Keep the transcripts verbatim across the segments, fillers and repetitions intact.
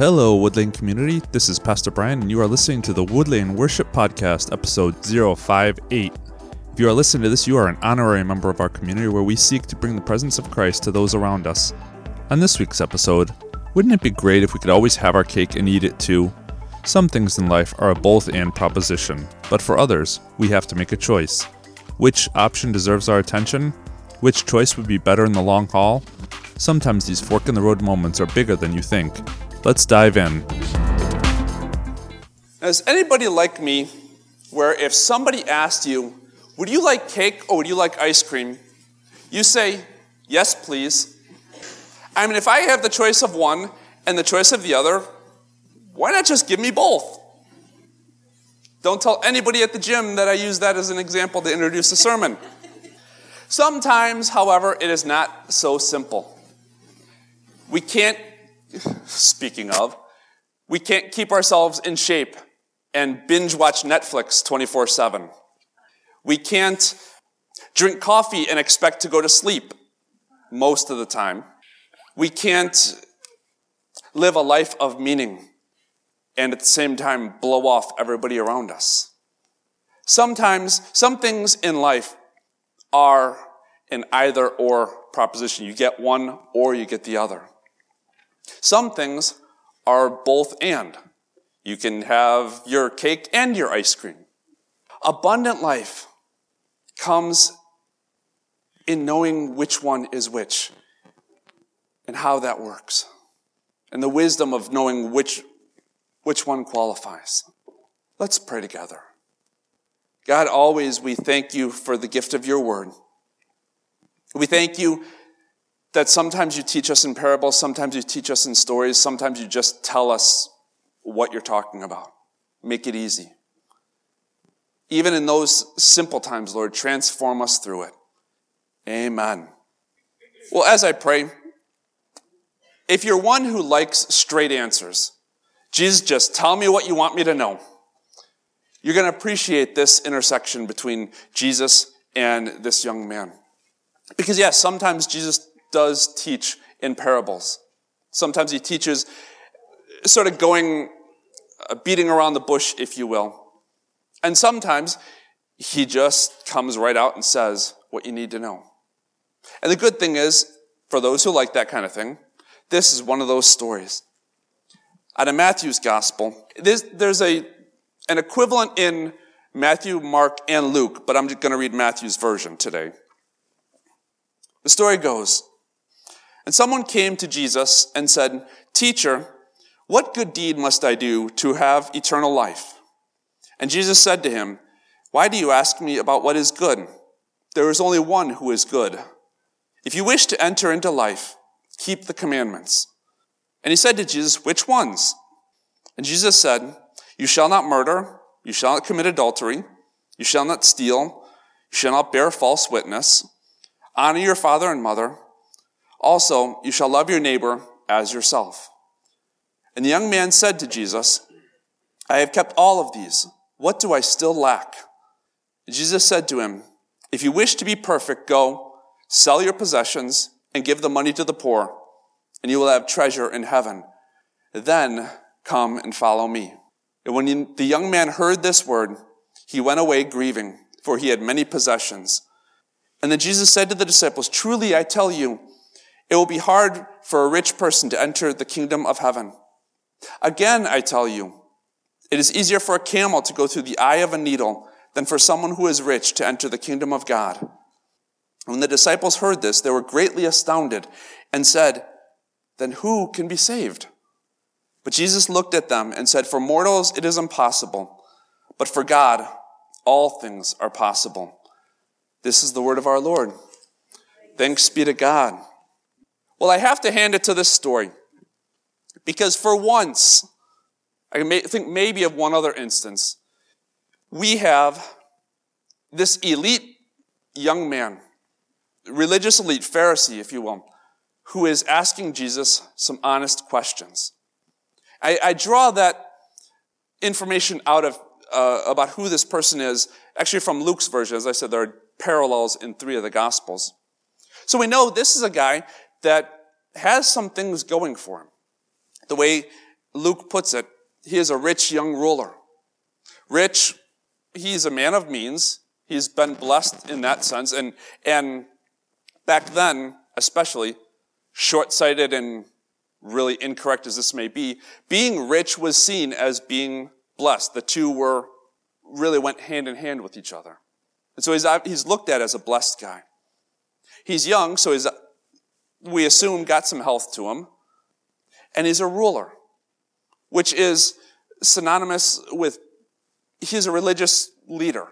Hello, Woodlane community. This is Pastor Brian, and you are listening to the Woodland Worship Podcast, episode zero five eight. If you are listening to this, you are an honorary member of our community where we seek to bring the presence of Christ to those around us. On this week's episode, wouldn't it be great if we could always have our cake and eat it too? Some things in life are a both and proposition, but for others, we have to make a choice. Which option deserves our attention? Which choice would be better in the long haul? Sometimes these fork-in-the-road moments are bigger than you think. Let's dive in. Now, is anybody like me where if somebody asked you, would you like cake or would you like ice cream? You say, yes, please. I mean, if I have the choice of one and the choice of the other, why not just give me both? Don't tell anybody at the gym that I use that as an example to introduce the sermon. Sometimes, however, it is not so simple. We can't, speaking of, we can't keep ourselves in shape and binge watch Netflix twenty-four seven. We can't drink coffee and expect to go to sleep most of the time. We can't live a life of meaning and at the same time blow off everybody around us. Sometimes, some things in life are an either-or proposition. You get one or you get the other. Some things are both and. You can have your cake and your ice cream. Abundant life comes in knowing which one is which and how that works, and the wisdom of knowing which, which one qualifies. Let's pray together. God, always we thank you for the gift of your word. We thank you that sometimes you teach us in parables, sometimes you teach us in stories, sometimes you just tell us what you're talking about. Make it easy. Even in those simple times, Lord, transform us through it. Amen. Well, as I pray, if you're one who likes straight answers, Jesus, just tell me what you want me to know. You're going to appreciate this intersection between Jesus and this young man. Because, yes, sometimes Jesus does teach in parables. Sometimes he teaches sort of going, uh, beating around the bush, if you will. And sometimes he just comes right out and says what you need to know. And the good thing is, for those who like that kind of thing, this is one of those stories. Out of Matthew's gospel, there's, there's a an equivalent in Matthew, Mark, and Luke, but I'm just going to read Matthew's version today. The story goes, and someone came to Jesus and said, "Teacher, what good deed must I do to have eternal life?" And Jesus said to him, "Why do you ask me about what is good? There is only one who is good. If you wish to enter into life, keep the commandments." And he said to Jesus, "Which ones?" And Jesus said, "You shall not murder, you shall not commit adultery, you shall not steal, you shall not bear false witness, honor your father and mother. Also, you shall love your neighbor as yourself." And the young man said to Jesus, "I have kept all of these. What do I still lack?" And Jesus said to him, "If you wish to be perfect, go, sell your possessions, and give the money to the poor, and you will have treasure in heaven. Then come and follow me." And when the young man heard this word, he went away grieving, for he had many possessions. And then Jesus said to the disciples, "Truly I tell you, it will be hard for a rich person to enter the kingdom of heaven. Again, I tell you, it is easier for a camel to go through the eye of a needle than for someone who is rich to enter the kingdom of God." And when the disciples heard this, they were greatly astounded and said, "Then who can be saved?" But Jesus looked at them and said, "For mortals it is impossible, but for God all things are possible." This is the word of our Lord. Thanks be to God. Well, I have to hand it to this story, because for once, I may think maybe of one other instance, we have this elite young man, religious elite, Pharisee, if you will, who is asking Jesus some honest questions. I, I draw that information out of uh, about who this person is, actually from Luke's version. As I said, there are parallels in three of the Gospels. So we know this is a guy that has some things going for him. The way Luke puts it, he is a rich young ruler. Rich, he's a man of means. He's been blessed in that sense. And, and back then, especially, short-sighted and really incorrect as this may be, being rich was seen as being blessed. The two were really went hand in hand with each other. And so he's, he's looked at as a blessed guy. He's young, so he's, we assume, got some health to him. And he's a ruler, which is synonymous with he's a religious leader.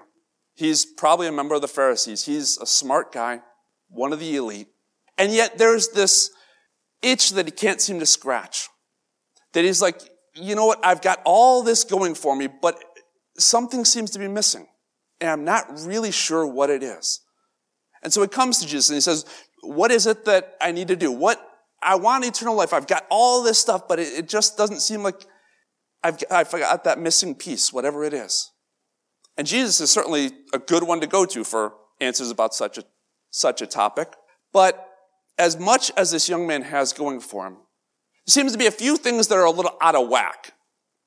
He's probably a member of the Pharisees. He's a smart guy, one of the elite. And yet there's this itch that he can't seem to scratch. That he's like, you know what, I've got all this going for me, but something seems to be missing. And I'm not really sure what it is. And so he comes to Jesus and he says, what is it that I need to do? What I want eternal life. I've got all this stuff, but it, it just doesn't seem like I've, I've got that missing piece, whatever it is. And Jesus is certainly a good one to go to for answers about such a, such a topic. But as much as this young man has going for him, there seems to be a few things that are a little out of whack,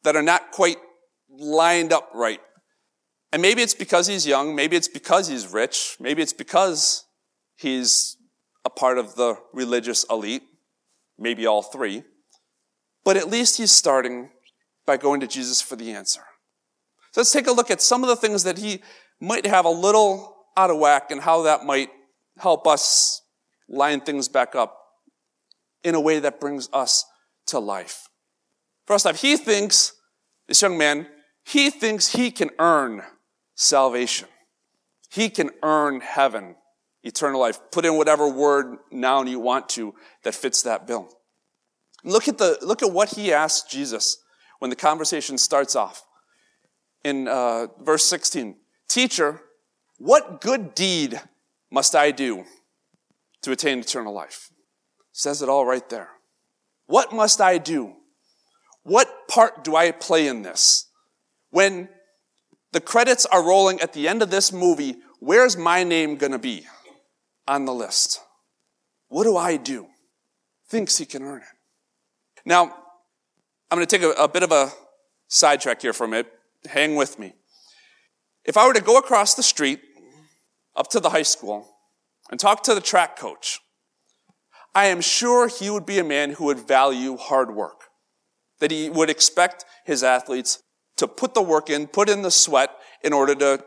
that are not quite lined up right. And maybe it's because he's young. Maybe it's because he's rich. Maybe it's because he's a part of the religious elite. Maybe all three. But at least he's starting by going to Jesus for the answer. So let's take a look at some of the things that he might have a little out of whack and how that might help us line things back up in a way that brings us to life. First off, he thinks, this young man, he thinks he can earn salvation. He can earn heaven, eternal life. Put in whatever word, noun you want to that fits that bill. Look at the look at what he asked Jesus when the conversation starts off. In uh, verse sixteen, teacher, what good deed must I do to attain eternal life? Says it all right there. What must I do? What part do I play in this? When the credits are rolling at the end of this movie, where's my name going to be on the list? What do I do? Thinks he can earn it. Now, I'm going to take a, a bit of a sidetrack here for a minute. Hang with me. If I were to go across the street up to the high school and talk to the track coach, I am sure he would be a man who would value hard work, that he would expect his athletes to put the work in, put in the sweat in order to,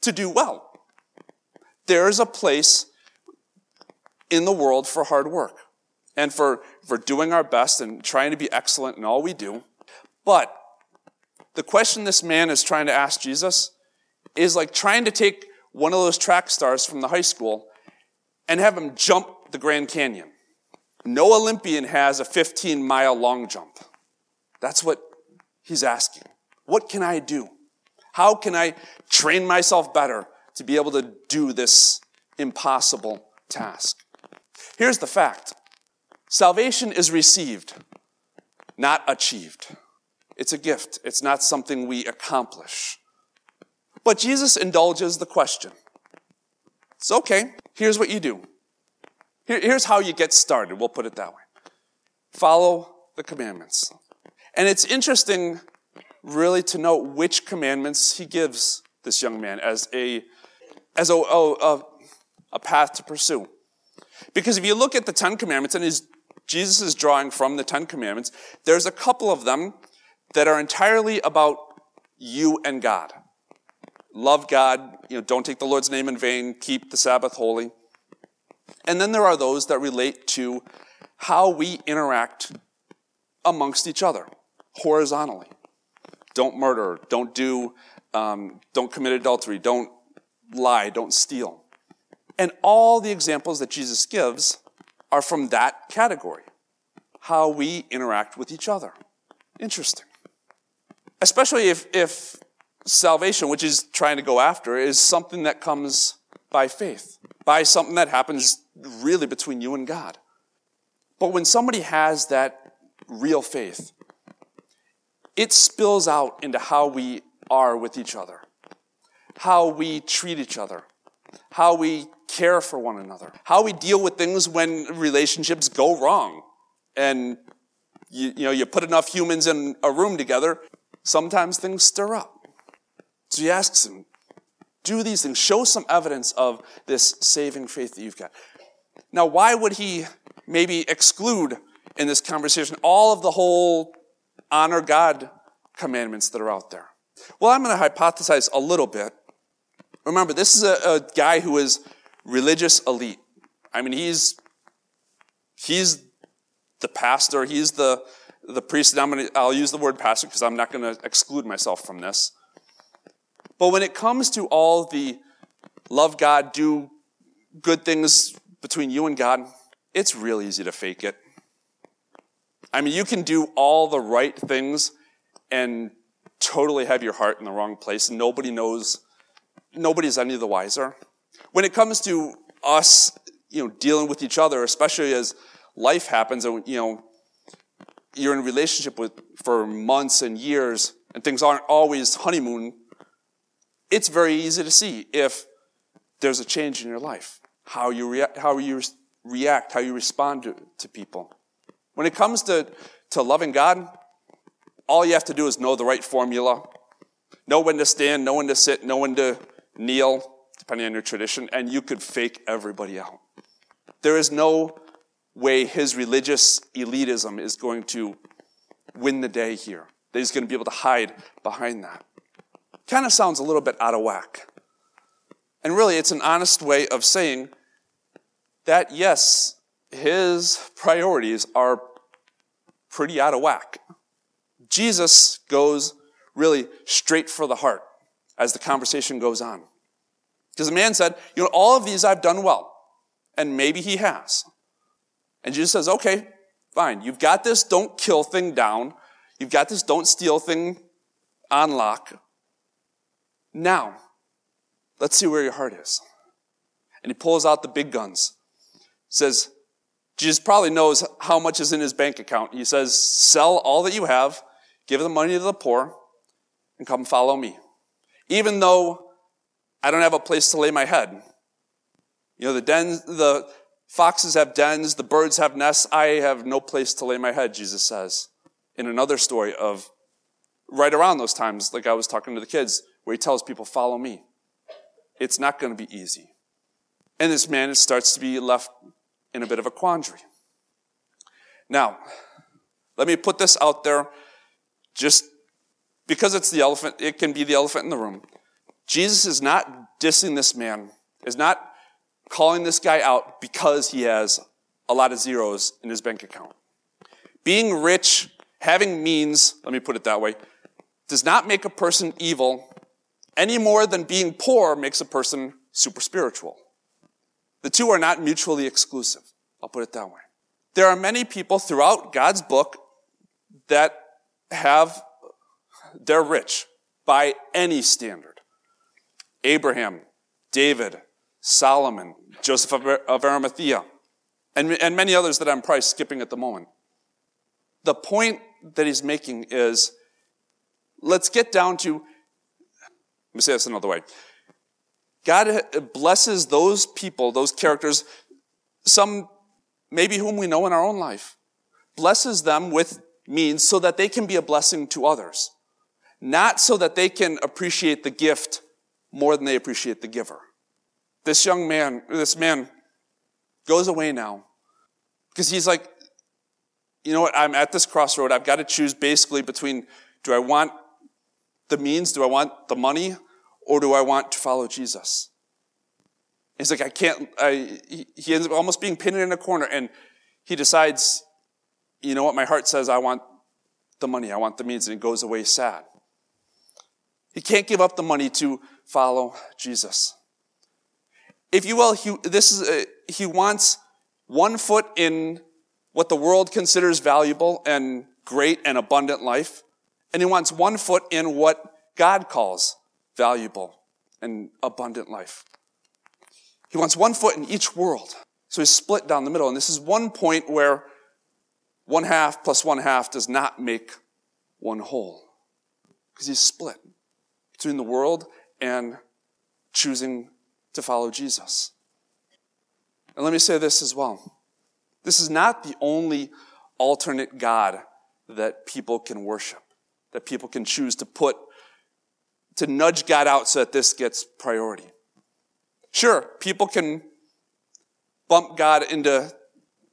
to do well. There is a place in the world for hard work and for, for doing our best and trying to be excellent in all we do. But the question this man is trying to ask Jesus is like trying to take one of those track stars from the high school and have him jump the Grand Canyon. No Olympian has a fifteen-mile long jump. That's what he's asking. What can I do? How can I train myself better to be able to do this impossible task? Here's the fact. Salvation is received, not achieved. It's a gift. It's not something we accomplish. But Jesus indulges the question. It's okay. Here's what you do. Here, here's how you get started. We'll put it that way. Follow the commandments. And it's interesting, really, to note which commandments he gives this young man as a as a, a, a path to pursue. Because if you look at the Ten Commandments, and his, Jesus is drawing from the Ten Commandments, there's a couple of them that are entirely about you and God. Love God, you know, don't take the Lord's name in vain, keep the Sabbath holy. And then there are those that relate to how we interact amongst each other, horizontally. Don't murder, don't do, um, don't commit adultery, don't lie, don't steal. And all the examples that Jesus gives are from that category, how we interact with each other. Interesting. Especially if, if salvation, which he's trying to go after, is something that comes by faith, by something that happens really between you and God. But when somebody has that real faith, it spills out into how we are with each other, how we treat each other, how we care for one another, how we deal with things when relationships go wrong and You, you know, you put enough humans in a room together, sometimes things stir up. So he asks him, do these things. Show some evidence of this saving faith that you've got. Now, why would he maybe exclude in this conversation all of the whole honor God commandments that are out there? Well, I'm going to hypothesize a little bit. Remember, this is a, a guy who is religious elite. I mean, he's he's the pastor. He's the, the priest. And I'm gonna, I'll use the word pastor because I'm not going to exclude myself from this. But when it comes to all the love God, do good things between you and God, it's real easy to fake it. I mean, you can do all the right things and totally have your heart in the wrong place. Nobody knows, nobody's any the wiser. When it comes to us, you know, dealing with each other, especially as life happens and, you know, you're in a relationship with for months and years and things aren't always honeymoon, it's very easy to see if there's a change in your life, how you react, how you react, how you respond to, to people. When it comes to, to loving God, all you have to do is know the right formula. Know when to stand, know when to sit, know when to kneel, depending on your tradition, and you could fake everybody out. There is no way his religious elitism is going to win the day here. That he's going to be able to hide behind that. Kind of sounds a little bit out of whack. And really, it's an honest way of saying that, yes, his priorities are pretty out of whack. Jesus goes really straight for the heart as the conversation goes on. Because the man said, you know, all of these I've done well. And maybe he has. And Jesus says, okay, fine. You've got this don't kill thing down. You've got this don't steal thing on lock. Now, let's see where your heart is. And he pulls out the big guns. Says, Jesus probably knows how much is in his bank account. He says, sell all that you have, give the money to the poor, and come follow me. Even though I don't have a place to lay my head. You know, the dens, the foxes have dens, the birds have nests. I have no place to lay my head, Jesus says. In another story of right around those times, like I was talking to the kids, where he tells people, follow me. It's not going to be easy. And this man starts to be left in a bit of a quandary. Now, let me put this out there just because it's the elephant, it can be the elephant in the room. Jesus is not dissing this man, is not calling this guy out because he has a lot of zeros in his bank account. Being rich, having means, let me put it that way, does not make a person evil any more than being poor makes a person super spiritual. The two are not mutually exclusive. I'll put it that way. There are many people throughout God's book that have, they're rich by any standard. Abraham, David, Solomon, Joseph of Arimathea, and, and many others that I'm probably skipping at the moment. The point that he's making is, let's get down to, let me say this another way. God blesses those people, those characters, some maybe whom we know in our own life, blesses them with means so that they can be a blessing to others, not so that they can appreciate the gift more than they appreciate the giver. This young man, this man goes away now because he's like, you know what, I'm at this crossroad. I've got to choose basically between, do I want the means? Do I want the money? Or do I want to follow Jesus? He's like, I can't, I, he ends up almost being pinned in a corner and he decides, you know what, my heart says I want the money, I want the means, and he goes away sad. He can't give up the money to follow Jesus. If you will, he, this is a, he wants one foot in what the world considers valuable and great and abundant life, and he wants one foot in what God calls valuable and abundant life. He wants one foot in each world. So he's split down the middle, and this is one point where one half plus one half does not make one whole, because he's split between the world and choosing to follow Jesus. And let me say this as well. This is not the only alternate God that people can worship, that people can choose to put, to nudge God out so that this gets priority. Sure, people can bump God into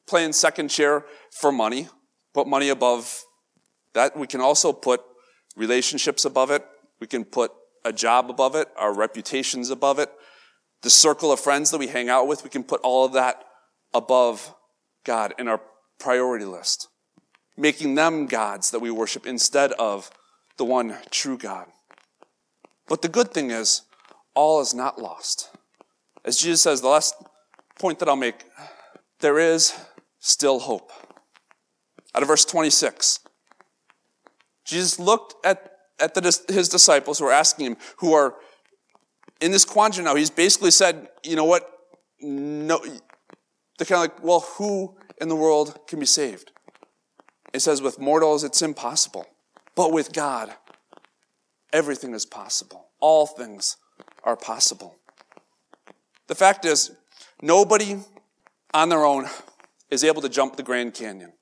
playing second chair for money, put money above that. We can also put relationships above it. We can put a job above it, our reputations above it, the circle of friends that we hang out with. We can put all of that above God in our priority list, making them gods that we worship instead of the one true God. But the good thing is, all is not lost. As Jesus says, the last point that I'll make, there is still hope. Out of verse twenty-six, Jesus looked at, at the, his disciples who are asking him, who are in this quandary now. He's basically said, you know what, no, they're kind of like, well, who in the world can be saved? It says with mortals it's impossible, but with God, everything is possible. All things are possible. The fact is, nobody on their own is able to jump the Grand Canyon.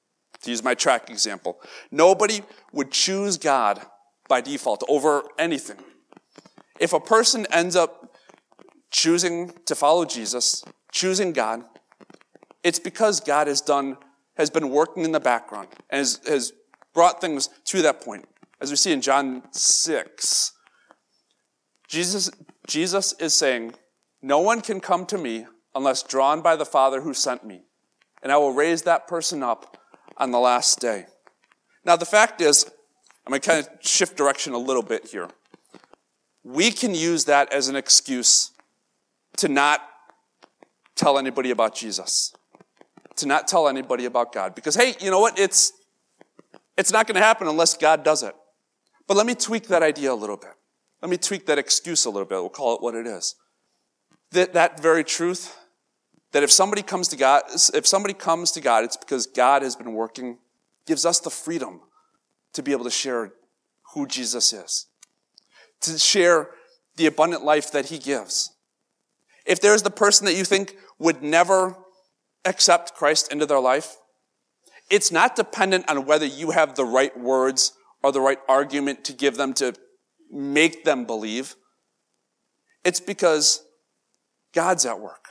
To use my track example, nobody would choose God by default over anything. If a person ends up choosing to follow Jesus, choosing God, it's because God has done, has been working in the background and has, has brought things to that point. As we see in John six, Jesus, Jesus is saying, "No one can come to me unless drawn by the Father who sent me, and I will raise that person up on the last day." Now, the fact is, I'm going to kind of shift direction a little bit here. We can use that as an excuse to not tell anybody about Jesus, to not tell anybody about God. Because, hey, you know what? It's, it's not going to happen unless God does it. But let me tweak that idea a little bit. Let me tweak that excuse a little bit. We'll call it what it is. That, that very truth, that if somebody comes to God, if somebody comes to God, it's because God has been working, gives us the freedom to be able to share who Jesus is, to share the abundant life that he gives. If there's the person that you think would never accept Christ into their life, it's not dependent on whether you have the right words or the right argument to give them to make them believe. It's because God's at work,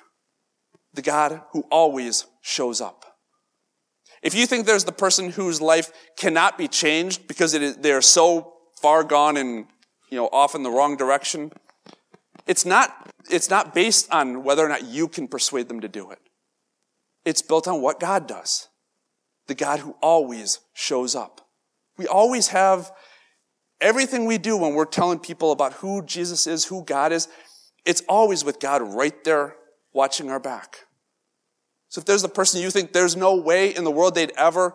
the God who always shows up. If you think there's the person whose life cannot be changed because it is, they're so far gone and, you know, off in the wrong direction, it's not, it's not based on whether or not you can persuade them to do it. It's built on what God does, the God who always shows up. We always have everything we do when we're telling people about who Jesus is, who God is. It's always with God right there watching our back. So if there's the person you think there's no way in the world they'd ever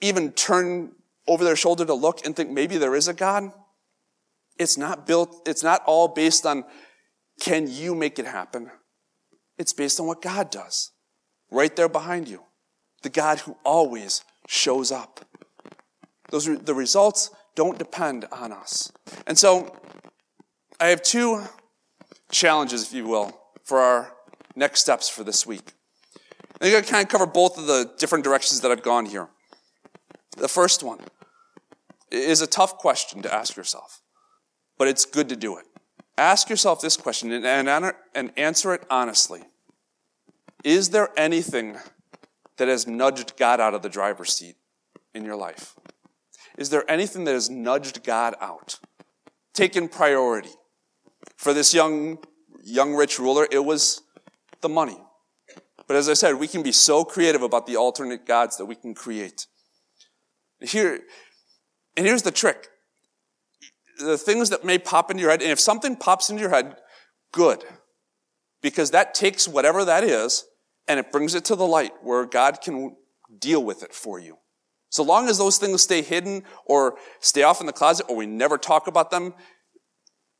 even turn over their shoulder to look and think maybe there is a God, it's not built, it's not all based on can you make it happen. It's based on what God does right there behind you, the God who always shows up. Those are, the results don't depend on us. And so I have two challenges, if you will, for our next steps for this week. I'm going to kind of cover both of the different directions that I've gone here. The first one is a tough question to ask yourself, but it's good to do it. Ask yourself this question and, and, and answer it honestly. Is there anything that has nudged God out of the driver's seat in your life? Is there anything that has nudged God out, taken priority? For this young young rich ruler, it was the money. But as I said, we can be so creative about the alternate gods that we can create. Here, and here's the trick. The things that may pop into your head, and if something pops into your head, good. Because that takes whatever that is, and it brings it to the light where God can deal with it for you. So long as those things stay hidden or stay off in the closet or we never talk about them,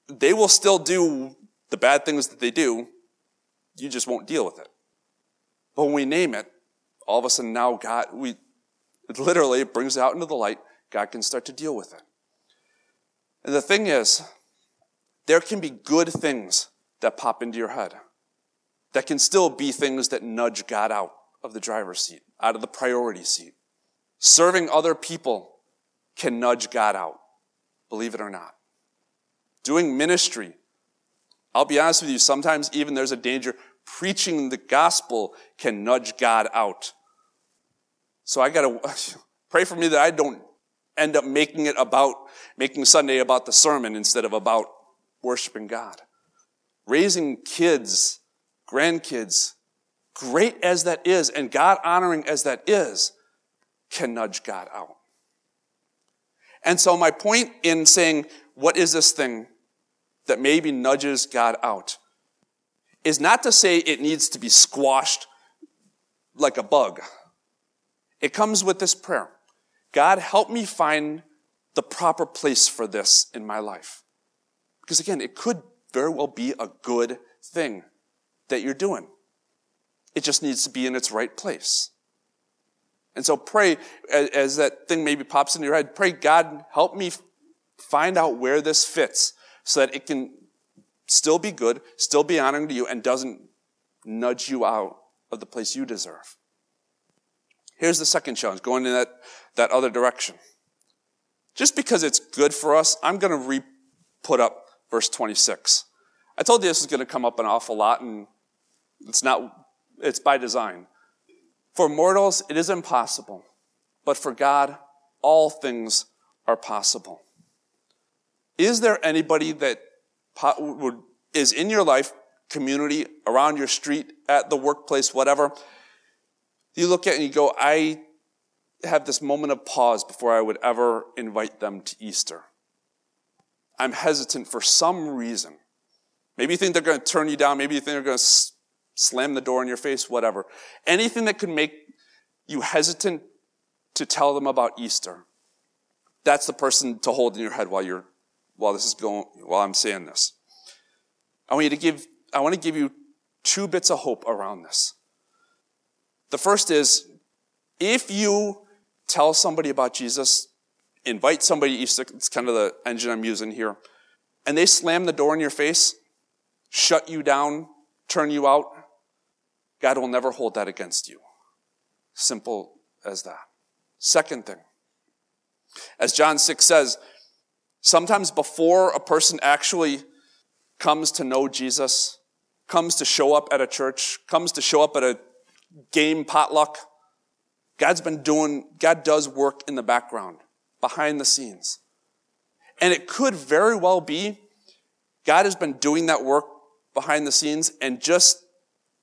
they will still do the bad things that they do. You just won't deal with it. But when we name it, all of a sudden now God, we it literally it brings it out into the light. God can start to deal with it. And the thing is, there can be good things that pop into your head. That can still be things that nudge God out of the driver's seat, out of the priority seat. Serving other people can nudge God out, believe it or not. Doing ministry, I'll be honest with you, sometimes even there's a danger. Preaching the gospel can nudge God out. So I gotta pray for me that I don't end up making it about, making Sunday about the sermon instead of about worshiping God. Raising kids, grandkids, great as that is, and God-honoring as that is, can nudge God out. And so my point in saying, what is this thing that maybe nudges God out, is not to say it needs to be squashed like a bug. It comes with this prayer. God, help me find the proper place for this in my life. Because again, it could very well be a good thing that you're doing. It just needs to be in its right place. And so pray, as that thing maybe pops into your head, pray, God, help me find out where this fits so that it can still be good, still be honoring to you, and doesn't nudge you out of the place you deserve. Here's the second challenge, going in that, that other direction. Just because it's good for us, I'm going to re-put up verse twenty-six. I told you this was going to come up an awful lot, and it's not, it's by design. For mortals, it is impossible, but for God, all things are possible. Is there anybody that is in your life, community, around your street, at the workplace, whatever, you look at and you go, I have this moment of pause before I would ever invite them to Easter. I'm hesitant for some reason. Maybe you think they're going to turn you down. Maybe you think they're going to slam the door in your face, whatever. Anything that could make you hesitant to tell them about Easter, that's the person to hold in your head while you're, while this is going, while I'm saying this. I want you to give, I want to give you two bits of hope around this. The first is, if you tell somebody about Jesus, invite somebody to Easter, it's kind of the engine I'm using here, and they slam the door in your face, shut you down, turn you out, God will never hold that against you. Simple as that. Second thing, as John six says, sometimes before a person actually comes to know Jesus, comes to show up at a church, comes to show up at a game potluck, God's been doing, God does work in the background, behind the scenes. And it could very well be God has been doing that work behind the scenes, and just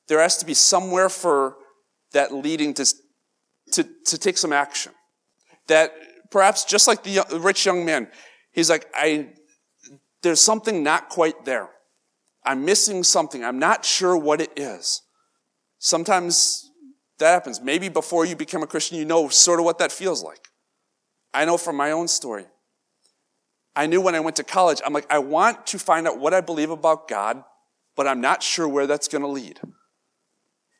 there has to be somewhere for that leading to, to, to take some action. That perhaps just like the rich young man, he's like, I, there's something not quite there. I'm missing something. I'm not sure what it is. Sometimes that happens. Maybe before you become a Christian, you know sort of what that feels like. I know from my own story. I knew when I went to college, I'm like, I want to find out what I believe about God, but I'm not sure where that's going to lead.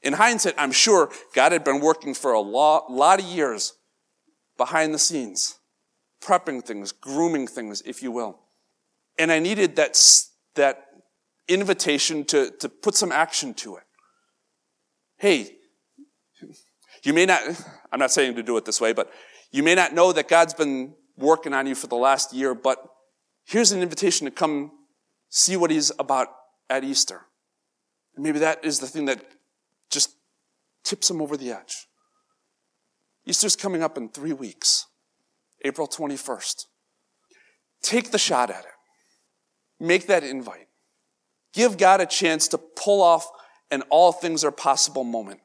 In hindsight, I'm sure God had been working for a lot, lot of years behind the scenes, prepping things, grooming things, if you will. And I needed that, that invitation to, to put some action to it. Hey, you may not, I'm not saying to do it this way, but you may not know that God's been working on you for the last year, but here's an invitation to come see what he's about at Easter. And maybe that is the thing that just tips him over the edge. Easter's coming up in three weeks. April twenty-first. Take the shot at it. Make that invite. Give God a chance to pull off an all things are possible moment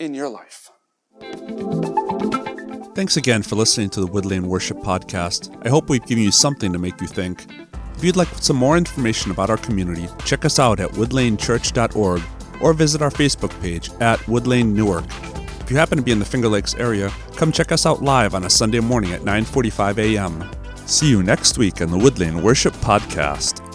in your life. Thanks again for listening to the Woodland Worship Podcast. I hope we've given you something to make you think. If you'd like some more information about our community, check us out at woodlane church dot org or visit our Facebook page at Woodlane Newark. If you happen to be in the Finger Lakes area, come check us out live on a Sunday morning at nine forty-five a.m. See you next week on the Woodland Worship Podcast.